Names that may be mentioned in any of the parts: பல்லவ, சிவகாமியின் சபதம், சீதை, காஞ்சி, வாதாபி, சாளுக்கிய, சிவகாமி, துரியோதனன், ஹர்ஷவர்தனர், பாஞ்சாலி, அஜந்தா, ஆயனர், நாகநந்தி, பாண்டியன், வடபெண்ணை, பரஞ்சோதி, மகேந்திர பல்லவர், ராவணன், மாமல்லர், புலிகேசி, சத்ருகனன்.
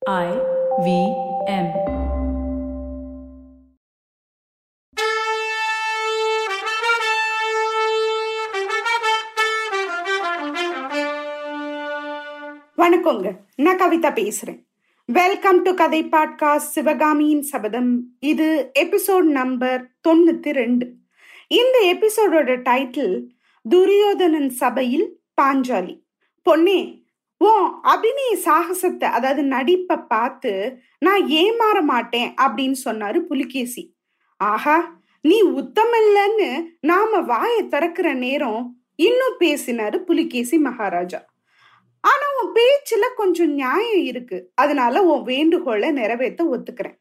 IVM. வணக்கங்க, நான் கவிதா பேசுறேன். வெல்கம் டு கதை பாட்காஸ்ட் சிவகாமியின் சபதம். இது எபிசோட் நம்பர் 92. இந்த எபிசோடோட டைட்டில் துரியோதனன் சபையில் பாஞ்சாலி. பொன்னே, ஓ அபிநய சாகசத்தை, அதாவது நடிப்பை பார்த்து நான் ஏமாற மாட்டேன் அப்படின்னு சொன்னாரு புலிகேசி. ஆஹா, நீ உத்தமில்லன்னு நாம வாயை திறக்கிற நேரம் இன்னும் பேசினாரு புலிகேசி மகாராஜா. ஆனா உன் பேச்சுல கொஞ்சம் நியாயம் இருக்கு, அதனால உன் வேண்டுகோளை நிறைவேற்ற ஒத்துக்கிறேன்.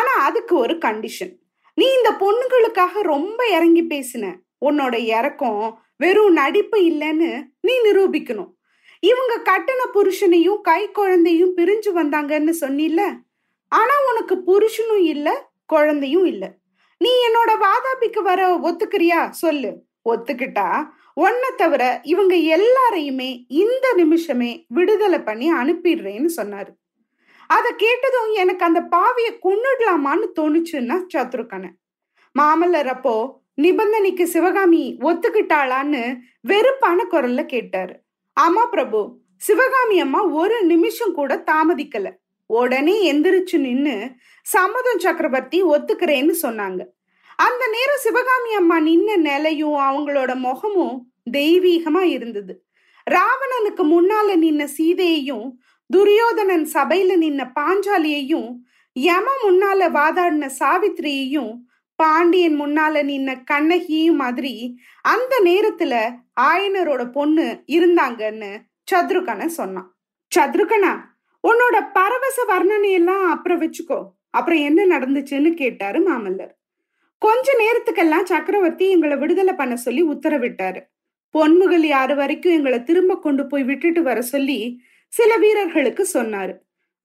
ஆனா அதுக்கு ஒரு கண்டிஷன். நீ இந்த பொண்ணுங்களுக்காக ரொம்ப இறங்கி பேசின, உன்னோட இறக்கம் வெறும் நடிப்பு இல்லைன்னு நீ நிரூபிக்கணும். இவங்க கட்டண புருஷனையும் கை குழந்தையும் பிரிஞ்சு வந்தாங்கன்னு சொன்னில, ஆனா உனக்கு புருஷனும் இல்ல குழந்தையும் இல்ல. நீ என்னோட வாதாபிக்கு வர ஒத்துக்கிறியா? சொல்லு. ஒத்துக்கிட்டா ஒன்ன தவிர இவங்க எல்லாரையுமே இந்த நிமிஷமே விடுதலை பண்ணி அனுப்பிடுறேன்னு சொன்னாரு. அதை கேட்டதும் எனக்கு அந்த பாவிய கொன்னுடலாமான்னு தோணுச்சுன்னா சாத்துருக்கான. மாமல்லர் அப்போ நிபந்தனைக்கு சிவகாமி ஒத்துக்கிட்டாளான்னு வெறுப்பான குரல்ல கேட்டாரு. ஆமா பிரபு, சிவகாமி அம்மா ஒரு நிமிஷம் கூட தாமதிக்கல. உடனே எந்திரிச்சு நின்னு சம்மதம் சக்கரவர்த்தி ஒத்துக்கிறேன்னு சொன்னாங்க. அந்த நேரம் சிவகாமி அம்மா நின்ன நிலையும் அவங்களோட முகமும் தெய்வீகமா இருந்தது. ராவணனுக்கு முன்னால நின்ன சீதையையும் துரியோதனன் சபையில நின்ன பாஞ்சாலியையும், யம முன்னால வாதாடின சாவித்திரியையும், பாண்டியன் முன்னால நின்ன கண்ணகியும் மாதிரி அந்த நேரத்துல ஆயனரோட பொண்ணு இருந்தாங்கன்னு சத்ருகன சொன்னான். சத்ருகனா, உன்னோட பரவச வர்ணனையெல்லாம் அப்புறம் வச்சுக்கோ, அப்புறம் என்ன நடந்துச்சுன்னு கேட்டாரு மாமல்லர். கொஞ்ச நேரத்துக்கெல்லாம் சக்கரவர்த்தி எங்களை விடுதலை பண்ண சொல்லி உத்தரவிட்டாரு. பொன்முகல் யாரு வரைக்கும் எங்களை திரும்ப கொண்டு போய் விட்டுட்டு வர சொல்லி சில வீரர்களுக்கு சொன்னாரு.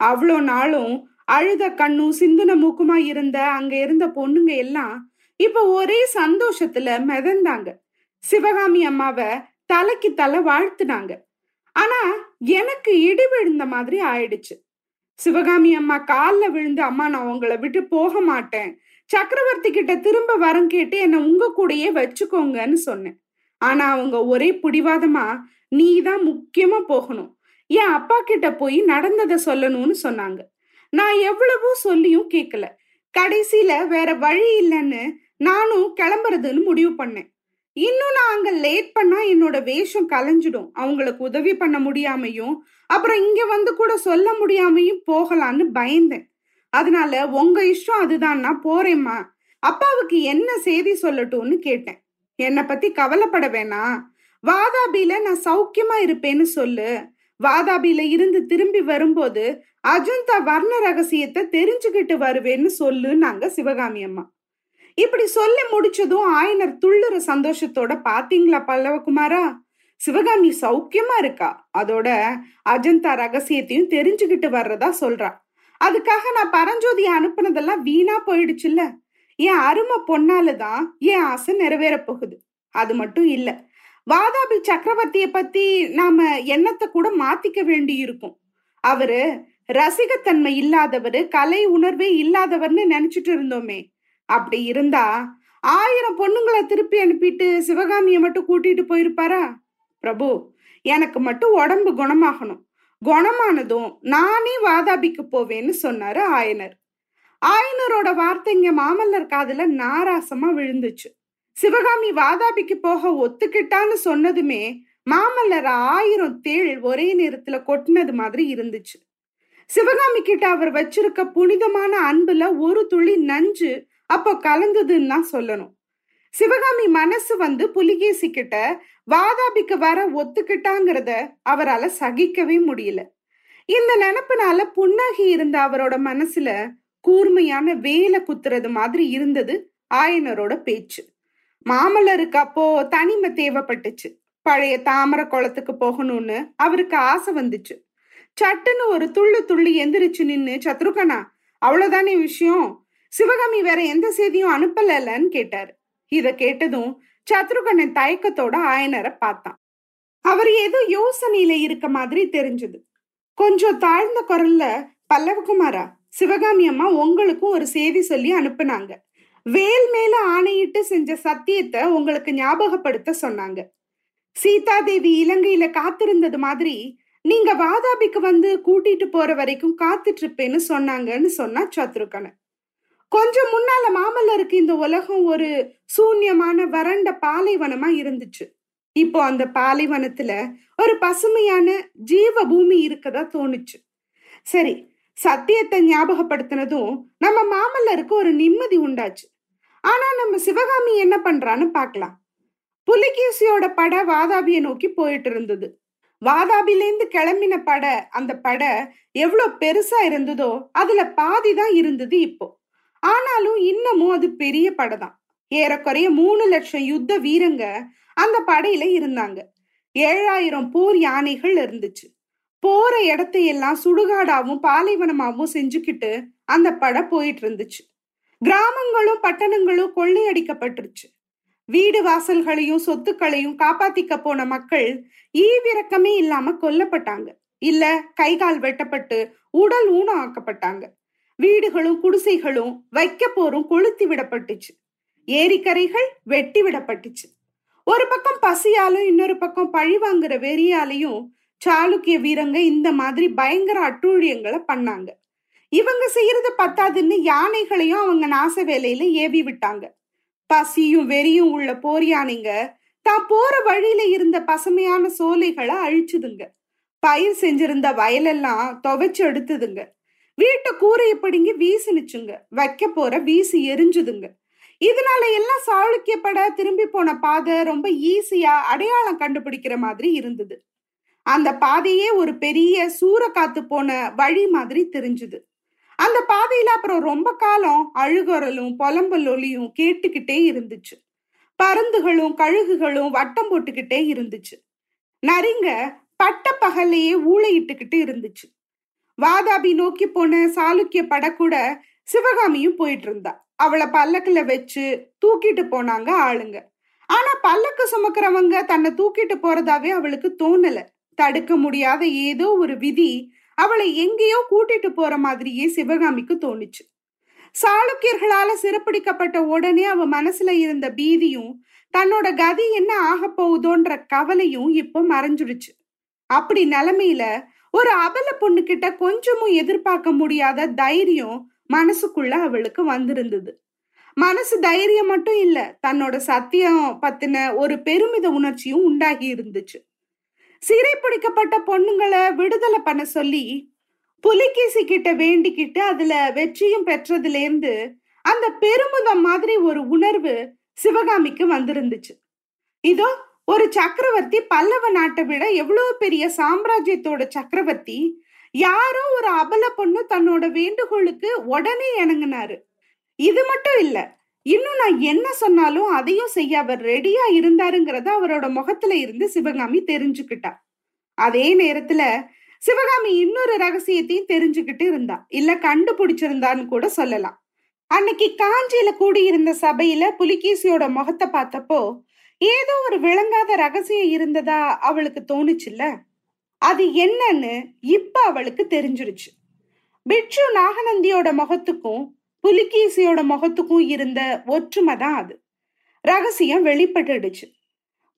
அவ்வளோ நாளும் அழுத கண்ணும் சிந்துன மூக்குமா இருந்த அங்க இருந்த பொண்ணுங்க எல்லாம் இப்ப ஒரே சந்தோஷத்துல மிதந்தாங்க. சிவகாமி அம்மாவை தலைக்கு தலை வாழ்த்துனாங்க. ஆனா எனக்கு இடி விழுந்த மாதிரி ஆயிடுச்சு. சிவகாமி அம்மா காலில் விழுந்து, அம்மா நான் உங்களை விட்டு போக மாட்டேன், சக்கரவர்த்தி கிட்ட திரும்ப வரம் கேட்டு என்னை உங்க கூடயே வச்சுக்கோங்கன்னு சொன்னேன். ஆனா அவங்க ஒரே பிடிவாதமா, நீ தான் முக்கியமா போகணும், என் அப்பா கிட்ட போய் நடந்ததை சொல்லணும்னு சொன்னாங்க. நான் எவ்வளவோ சொல்லியும் கேட்கல. கடைசியில வேற வழி இல்லைன்னு நானும் கிளம்புறதுன்னு முடிவு பண்ணேன். இன்னும் நான் அங்க லேட் பண்ணா என்னோட வேஷம் கலைஞ்சிடும், அவங்களுக்கு உதவி பண்ண முடியாமையும் அப்புறம் இங்க வந்து கூட சொல்ல முடியாமையும் போகலான்னு பயந்தேன். அதனால உங்க இஷ்டம், அதுதான் நான் போறேம்மா, அப்பாவுக்கு என்ன செய்தி சொல்லட்டும்னு கேட்டேன். என்னை பத்தி கவலைப்பட வேணாம், வாதாபியில நான் சௌக்கியமா இருப்பேன்னு சொல்லு. வாதாபியில இருந்து திரும்பி வரும்போது அஜந்தா வர்ண ரகசியத்தை தெரிஞ்சுக்கிட்டு வருவேன்னு சொல்லு நாங்க சிவகாமி அம்மா. இப்படி சொல்லி முடிச்சதும் ஆயனர் துள்ளுற சந்தோஷத்தோட, பாத்தீங்களா பல்லவகுமாரா, சிவகாமி சௌக்கியமா இருக்கா, அதோட அஜந்தா ரகசியத்தையும் தெரிஞ்சுக்கிட்டு வர்றதா சொல்றா. அதுக்காக நான் பரஞ்சோதி அனுப்புனதெல்லாம் வீணா போயிடுச்சுல்ல, என் அருமை பொண்ணாலதான் என் ஆசை நிறைவேற போகுது. அது மட்டும் இல்ல, வாதாபி சக்கரவர்த்திய பத்தி நாம எண்ணத்தை கூட மாத்திக்க வேண்டி இருக்கும். அவரு ரசிகத்தன்மை இல்லாதவரு, கலை உணர்வே இல்லாதவர்னு நினைச்சிட்டு இருந்தோமே. அப்படி இருந்தா 1000 பொண்ணுங்களை திருப்பி அனுப்பிட்டு சிவகாமியை மட்டும் கூட்டிட்டு போயிருப்பாரா? பிரபு, எனக்கு மட்டும் உடம்பு குணமாகணும், குணமானதும் நானே வாதாபிக்கு போவேன்னு சொன்னாரு ஆயனர். ஆயனரோட வார்த்தைங்க மாமல்லர் காதுல நாராசமா விழுந்துச்சு. சிவகாமி வாதாபிக்கு போக ஒத்துக்கிட்டான்னு சொன்னதுமே மாமல்லர் 1000 தேள் ஒரே நேரத்துல கொட்டினது மாதிரி இருந்துச்சு. சிவகாமி கிட்ட அவர் வச்சிருக்க புனிதமான அன்புல ஒரு துளி நஞ்சு அப்போ கலந்ததுன்னு தான் சொல்லணும். சிவகாமி மனசு வந்து புலிகேசி கிட்ட வாதாபிக்கு வர ஒத்துக்கிட்டாங்கிறத அவரால் சகிக்கவே முடியல. இந்த நினப்புனால புன்னகி இருந்த அவரோட மனசுல கூர்மையான வேலை குத்துறது மாதிரி இருந்தது ஆயனரோட பேச்சு. மாமல்லருக்கு அப்போ தனிமை தேவைப்பட்டுச்சு. பழைய தாமரை குளத்துக்கு போகணும்னு அவருக்கு ஆசை வந்துச்சு. சட்டுன்னு ஒரு துள்ளி எந்திரிச்சு நின்னு, சத்ருகனா அவ்வளவுதானே விஷயம், சிவகாமி வேற எந்த செய்தியும் அனுப்பலன்னு கேட்டாரு. இத கேட்டதும் சத்ருகனன் தயக்கத்தோட ஆயனரை பார்த்தான். அவர் ஏதோ யோசனையில இருக்க மாதிரி தெரிஞ்சது. கொஞ்சம் தாழ்ந்த குரல்ல, பல்லவகுமாரா, சிவகாமி அம்மா உங்களுக்கும் ஒரு செய்தி சொல்லி அனுப்புனாங்க. வேல் மேல ஆணையிட்டு செஞ்ச சத்தியத்தை உங்களுக்கு ஞாபகப்படுத்த சொன்னாங்க. சீதாதேவி இலங்கையில காத்திருந்தது மாதிரி நீங்க வாதாபிக்கு வந்து கூட்டிட்டு போற வரைக்கும் காத்துட்டு இருப்பேன்னு சொன்னாங்கன்னு சொன்னா சத்ருக்கணன். கொஞ்சம் முன்னால மாமல்லருக்கு இந்த உலகம் ஒரு சூன்யமான வறண்ட பாலைவனமா இருந்துச்சு. இப்போ அந்த பாலைவனத்துல ஒரு பசுமையான ஜீவ பூமி இருக்கதா தோணுச்சு. சரி, சத்தியத்தை ஞாபகப்படுத்தினதும் நம்ம மாமல்லருக்கு ஒரு நிம்மதி உண்டாச்சு. ஆனா நம்ம சிவகாமி என்ன பண்றான்னு பார்க்கலாம். புலிகேசியோட பட வாதாபியை நோக்கி போயிட்டு இருந்தது. வாதாபிலேருந்து கிளம்பின அந்த பட எவ்வளவு பெருசா இருந்ததோ அதுல பாதி தான் இருந்தது இப்போ. ஆனாலும் இன்னமும் அது பெரிய படை தான். ஏறக்குறைய 3 லட்சம் யுத்த வீரங்க அந்த படையில இருந்தாங்க. 7000 போர் யானைகள் இருந்துச்சு. போற இடத்தையெல்லாம் சுடுகாடாவும் பாலைவனமாவும் செஞ்சுக்கிட்டு அந்த படை போயிட்டு இருந்துச்சு. கிராமங்களும் பட்டணங்களும் கொள்ளையடிக்கப்பட்டுருச்சு. வீடு வாசல்களையும் சொத்துக்களையும் காப்பாத்திக்க போன மக்கள் ஈவிரக்கமே இல்லாம கொல்லப்பட்டாங்க, இல்ல கை கால் வெட்டப்பட்டு உடல் ஊனம் ஆக்கப்பட்டாங்க. வீடுகளும் குடிசைகளும் வைக்க போரும் கொளுத்தி விடப்பட்டுச்சு. ஏரிக்கரைகள் வெட்டி விடப்பட்டுச்சு. ஒரு பக்கம் பசியாலும் இன்னொரு பக்கம் பழி வாங்குற வெறியாலையும் சாளுக்கிய வீரங்க இந்த மாதிரி பயங்கர அட்டூழியங்களை பண்ணாங்க. இவங்க செய்யறது பத்தாதுன்னு யானைகளையும் அவங்க நாச வேலையில ஏவி விட்டாங்க. பசியும் வெறியும் உள்ள போர் யானைங்க தான் போற வழியில இருந்த பசுமையான சோலைகளை அழிச்சுதுங்க. பயிர் செஞ்சிருந்த வயலெல்லாம் துவைச்சு எடுத்துதுங்க. வீட்டை கூரையை பிடுங்கி வீசினுச்சுங்க. வைக்க போற வீசி எரிஞ்சுதுங்க. இதனால எல்லாம் சாளுக்கிய பட திரும்பி போன பாதை ரொம்ப ஈஸியா அடையாளம் கண்டுபிடிக்கிற மாதிரி இருந்தது. அந்த பாதையே ஒரு பெரிய சூற காத்து போன வழி மாதிரி தெரிஞ்சுது. அந்த பாதையில அப்புறம் ரொம்ப காலம் அழுகுரலும் புலம்பலொலியும் கேட்டுக்கிட்டே இருந்துச்சு. பருந்துகளும் கழுகுகளும் வட்டம் போட்டுக்கிட்டே இருந்துச்சு. நரிங்க பட்ட பகல்லையே ஊழையிட்டுக்கிட்டு இருந்துச்சு. வாதாபி நோக்கி போன சாளுக்கிய படை கூட சிவகாமியும் போயிட்டு இருந்தா. அவளை பல்லக்குல வச்சு தூக்கிட்டு போனாங்க ஆளுங்க. ஆனா பல்லக்கு சுமக்கிறவங்க தன்னை தூக்கிட்டு போறதாவே அவளுக்கு தோணல. தடுக்க முடியாத ஏதோ ஒரு விதி அவளை எங்கேயோ கூட்டிட்டு போற மாதிரியே சிவகாமிக்கு தோணுச்சு. சாளுக்கியர்களால சிறப்பிடிக்கப்பட்ட உடனே அவ மனசுல இருந்த பீதியும் தன்னோட கதி என்ன ஆக போகுதோன்ற கவலையும் இப்போ மறைஞ்சிடுச்சு. அப்படி நிலைமையில ஒரு அபல பொண்ணுகிட்ட கொஞ்சமும் எதிர்பார்க்க முடியாத தைரியம் மனசுக்குள்ள அவளுக்கு வந்திருந்தது. மனசு தைரியம் மட்டும் இல்ல, தன்னோட சத்தியம் பத்தின ஒரு பெருமித உணர்ச்சியும் உண்டாகி இருந்துச்சு. சிறை பிடிக்கப்பட்ட பொண்ணுங்களை விடுதலை பண்ண சொல்லி புலிகேசி கிட்ட வேண்டிக்கிட்டு அதுல வெற்றியும் பெற்றதுல இருந்து அந்த பெருமிதம் மாதிரி ஒரு உணர்வு சிவகாமிக்கு வந்திருந்துச்சு. இதோ ஒரு சக்கரவர்த்தி, பல்லவ நாட்டை விட எவ்வளவு பெரிய சாம்ராஜ்யத்தோட சக்கரவர்த்தி, யாரோ ஒரு அபல பொண்ணு தன்னோட வேண்டுகோளுக்கு உடனே இணங்கினாரு. இது மட்டும் இல்ல, இன்னும் நான் என்ன சொன்னாலும் அதையும் செய்ய அவர் ரெடியா இருந்தாருங்கிறத அவரோட முகத்துல இருந்து சிவகாமி தெரிஞ்சுக்கிட்டா. அதே நேரத்துல சிவகாமி இன்னொரு ரகசியத்தையும் தெரிஞ்சுக்கிட்டு இருந்தா, இல்ல கண்டுபிடிச்சிருந்தான்னு கூட சொல்லலாம். அன்னைக்கு காஞ்சியில கூடியிருந்த சபையில புலிகேசியோட முகத்தை பார்த்தப்போ ஏதோ ஒரு விளங்காத ரகசியம் இருந்ததா அவளுக்கு தோணுச்சுல்ல, அது என்னன்னு இப்ப அவளுக்கு தெரிஞ்சிருச்சு. பிட்சு நாகநந்தியோட முகத்துக்கும் புலிகேசியோட முகத்துக்கும் இருந்த ஒற்றுமை தான் அது. ரகசியம் வெளிப்பட்டுடுச்சு.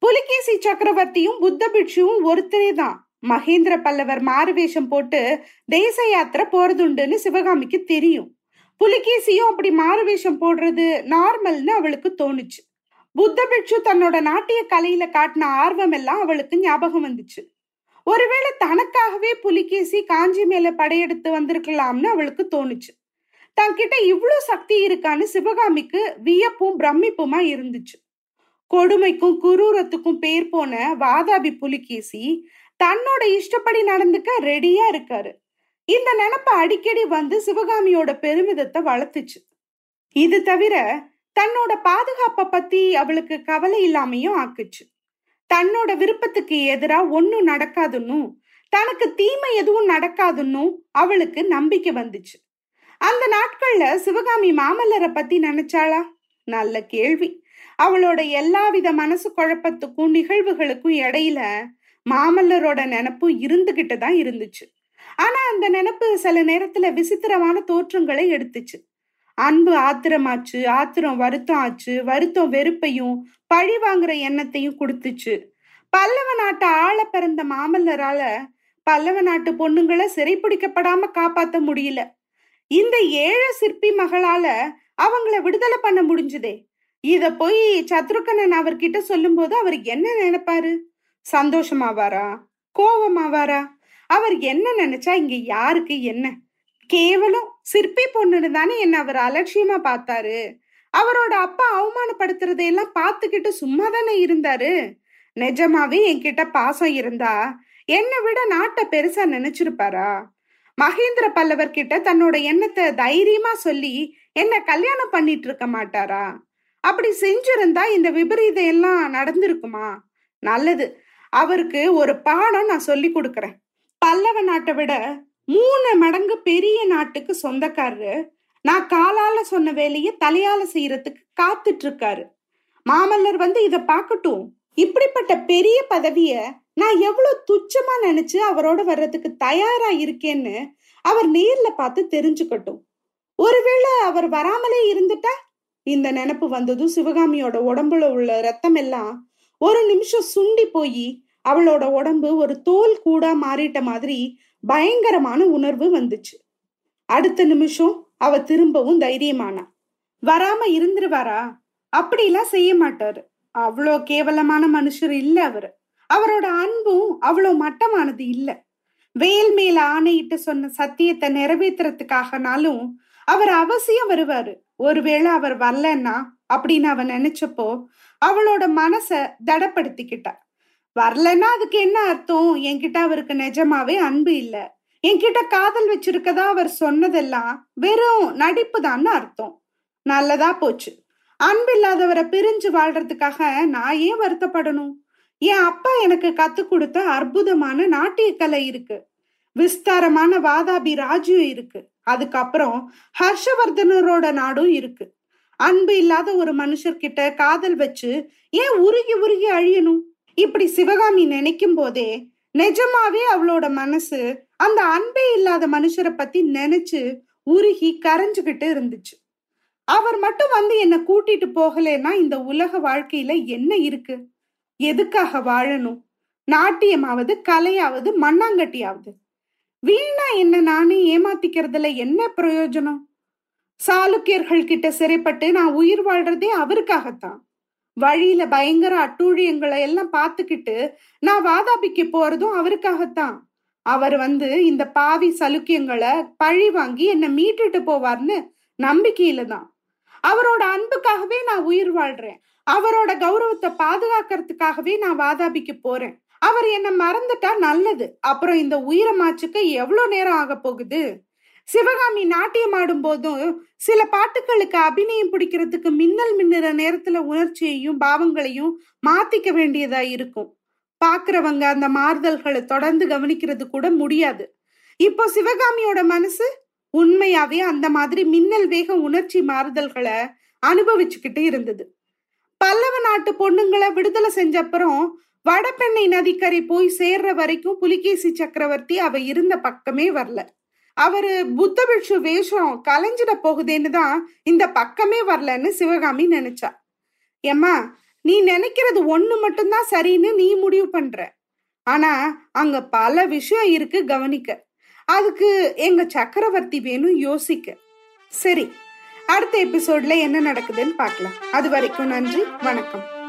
புலிகேசி சக்கரவர்த்தியும் புத்த பிட்சுவும் ஒருத்தரே தான். மகேந்திர பல்லவர் மாறுவேஷம் போட்டு தேச யாத்திரை போறதுண்டுன்னு சிவகாமிக்கு தெரியும். புலிகேசியும் அப்படி மாறுவேஷம் போடுறது நார்மல்னு அவளுக்கு தோணுச்சு. புத்த பிட்சு தன்னோட நாட்டிய கலையில காட்டின ஆர்வம் எல்லாம் அவளுக்கு ஞாபகம் வந்துச்சு. ஒருவேளை தனக்காகவே புலிகேசி காஞ்சி மேல படையெடுத்து வந்திருக்கலாம்னு அவளுக்கு தோணுச்சு. தன்கிட்ட இவ்வளோ சக்தி இருக்கான்னு சிவகாமிக்கு வியப்பும் பிரமிப்புமா இருந்துச்சு. கொடுமைக்கும் குரூரத்துக்கும் பேர் போன வாதாபி புலிகேசி தன்னோட இஷ்டப்படி நடந்துக்க ரெடியா இருக்காரு. இந்த நினப்ப அடிக்கடி வந்து சிவகாமியோட பெருமிதத்தை வளர்த்துச்சு. இது தவிர தன்னோட பாதுகாப்பை பத்தி அவளுக்கு கவலை இல்லாமையும் ஆக்குச்சு. தன்னோட விருப்பத்துக்கு எதிரா ஒன்னும் நடக்காதுன்னும் தனக்கு தீமை எதுவும் நடக்காதுன்னும் அவளுக்கு நம்பிக்கை வந்துச்சு. அந்த நாட்கள்ல சிவகாமி மாமல்லரை பத்தி நினைச்சாளா? நல்ல கேள்வி. அவளோட எல்லாவித மனசு குழப்பத்துக்கும் நிகழ்வுகளுக்கும் இடையில மாமல்லரோட நினப்பு இருந்துகிட்டு தான் இருந்துச்சு. ஆனா அந்த நினைப்பு சில நேரத்துல விசித்திரமான தோற்றங்களை எடுத்துச்சு. அன்பு ஆத்திரமாச்சு, ஆத்திரம் வருத்தம் ஆச்சு, வருத்தம் வெறுப்பையும் பழி வாங்குற எண்ணத்தையும் கொடுத்துச்சு. பல்லவ நாட்டு ஆள பிறந்த மாமல்லரால பல்லவ நாட்டு பொண்ணுங்களை சிறைப்பிடிக்கப்படாம காப்பாத்த முடியல. இந்த ஏழை சிற்பி மகளால அவங்கள விடுதலை பண்ண முடிஞ்சுதே. இத போய் சத்ருக்கனன் அவர்கிட்ட சொல்லும் போது அவர் என்ன நினைப்பாரு? சந்தோஷமாவாரா, கோபமாவாரா? அவர் என்ன நினைச்சா இங்க யாருக்கு என்ன? கேவலம் சிற்பி பொண்ணுன்னு தானே என்ன அவர் அலட்சியமா பார்த்தாரு. அவரோட அப்பா அவமானப்படுத்துறதையெல்லாம் பார்த்துக்கிட்டு சும்மா தானே இருந்தாரு. நிஜமாவே என்கிட்ட பாசம் இருந்தா என்னை விட நாட்டை பெருசா நினைச்சிருப்பாரா? மகேந்திர பல்லவர் கிட்ட தன்னோட எண்ணத்தை தைரியமா சொல்லி என்ன கல்யாணம் பண்ணிட்டு இருக்க மாட்டாரா? அப்படி செஞ்சிருந்தா இந்த விபரீதம் எல்லாம் நடந்திருக்குமா? நல்லது, அவருக்கு ஒரு பாடம் நான் சொல்லி கொடுக்கறேன். பல்லவ நாட்டை விட 3 மடங்கு பெரிய நாட்டுக்கு சொந்தக்காரரு நான் காலால சொன்ன வேலையை தலையால செய்யறதுக்கு காத்துட்டு இருக்காரு. மாமல்லர் இத பாக்கட்டும். இப்படிப்பட்ட பெரிய பதவிய நான் எவ்வளவு துச்சமா நினைச்சு அவரோட வர்றதுக்கு தயாரா இருக்கேன்னு அவர் நேர்ல பார்த்து தெரிஞ்சுக்கட்டும். ஒருவேளை அவர் வராமலே இருந்துட்டா? இந்த நினைப்பு வந்ததும் சிவகாமியோட உடம்புல உள்ள ரத்தம் எல்லாம் ஒரு நிமிஷம் சுண்டி போய் அவளோட உடம்பு ஒரு தோல் கூட மாறிட்ட மாதிரி பயங்கரமான உணர்வு வந்துச்சு. அடுத்த நிமிஷம் அவ திரும்பவும் தைரியமானா. வராம இருந்துருவாரா? அப்படிலாம் செய்ய மாட்டாரு. அவ்வளோ கேவலமான மனுஷர் இல்ல அவரு. அவரோட அன்பும் அவ்வளோ மட்டமானது இல்ல. வேல் மேல ஆணையிட்டு சொன்ன சத்தியத்தை நிறைவேற்றுறதுக்காகனாலும் அவர் அவசியம் வருவாரு. ஒருவேளை அவர் வரலன்னா அப்படின்னு அவன் நினைச்சப்போ அவளோட மனச தடப்படுத்திக்கிட்டா. வரலன்னா அதுக்கு என்ன அர்த்தம்? என்கிட்ட அவருக்கு நிஜமாவே அன்பு இல்ல, என்கிட்ட காதல் வச்சிருக்கதா அவர் சொன்னதெல்லாம் வெறும் நடிப்பு தான்னு அர்த்தம். நல்லதா போச்சு. அன்பு இல்லாதவரை பிரிஞ்சு வாழ்றதுக்காக நான் ஏன் வருத்தப்படணும்? என் அப்பா எனக்கு கத்து கொடுத்த அற்புதமான நாட்டிய கலை இருக்கு, விஸ்தாரமான வாதாபி ராஜ்யம் இருக்கு, அதுக்கப்புறம் ஹர்ஷவர்தனரோட நாடும் இருக்கு. அன்பு இல்லாத ஒரு மனுஷர்கிட்ட காதல் வச்சு ஏன் உருகி உருகி அழியணும்? இப்படி சிவகாமி நினைக்கும் போதே நிஜமாவே அவளோட மனசு அந்த அன்பே இல்லாத மனுஷரை பத்தி நினைச்சு உருகி கரைஞ்சுகிட்டு இருந்துச்சு. அவர் மட்டும் என்ன கூட்டிட்டு போகலன்னா இந்த உலக வாழ்க்கையில என்ன இருக்கு? எதுக்காக வாழணும்? நாட்டியமாவது கலையாவது மண்ணாங்கட்டியாவது வீணா என்ன நானே ஏமாத்திக்கிறதுல என்ன பிரயோஜனம்? சாளுக்கியர்கள் கிட்ட சிறைப்பட்டு நான் உயிர் வாழ்றதே அவருக்காகத்தான். வழியில பயங்கர அட்டூழியங்களை எல்லாம் பார்த்துக்கிட்டு நான் வாதாபிக்கு போறதும் அவருக்காகத்தான். அவர் இந்த பாவி சலுக்கியங்களை பழி வாங்கி என்னை மீட்டுட்டு போவார்னு நம்பிக்கையில தான். அவரோட அன்புக்காகவே நான் உயிர் வாழ்றேன். அவரோட கௌரவத்தை பாதுகாக்கிறதுக்காகவே நான் வாதாபிக்கு போறேன். அவர் என்னை மறந்துட்டா நல்லது, அப்புறம் இந்த உயிரமாச்சுக்க எவ்வளவு நேரம் ஆக போகுது? சிவகாமி நாட்டியம் ஆடும் போதும் சில பாட்டுகளுக்கு அபிநயம் பிடிக்கிறதுக்கு மின்னல் மின்னுற நேரத்துல உணர்ச்சியையும் பாவங்களையும் மாத்திக்க வேண்டியதா இருக்கும். பாக்குறவங்க அந்த மாறுதல்களை தொடர்ந்து கவனிக்கிறது கூட முடியாது. இப்போ சிவகாமியோட மனசு உண்மையாவே அந்த மாதிரி மின்னல் வேக உணர்ச்சி மாறுதல்களை அனுபவிச்சுக்கிட்டு இருந்தது. பல்லவ நாட்டு பொண்ணுங்களை விடுதலை செஞ்ச அப்புறம் வடபெண்ணை நதிக்கரை போய் சேர்ற வரைக்கும் புலிகேசி சக்கரவர்த்தி அவ இருந்த பக்கமே வரல. அவரு புத்த பிட்சு வேஷம் கலைஞ்சிட போகுதேன்னு தான் இந்த பக்கமே வரலன்னு சிவகாமி நினைச்சா. ஏம்மா, நீ நினைக்கிறது ஒண்ணு மட்டும்தான் சரின்னு நீ முடிவு பண்ற. ஆனா அங்க பல விஷயம் இருக்கு கவனிக்க. அதுக்கு எங்க சக்கரவர்த்தி வேணும் யோசிக்க. சரி, அடுத்த எபிசோட்ல என்ன நடக்குதுன்னு பார்க்கலாம். அது வரைக்கும் நன்றி, வணக்கம்.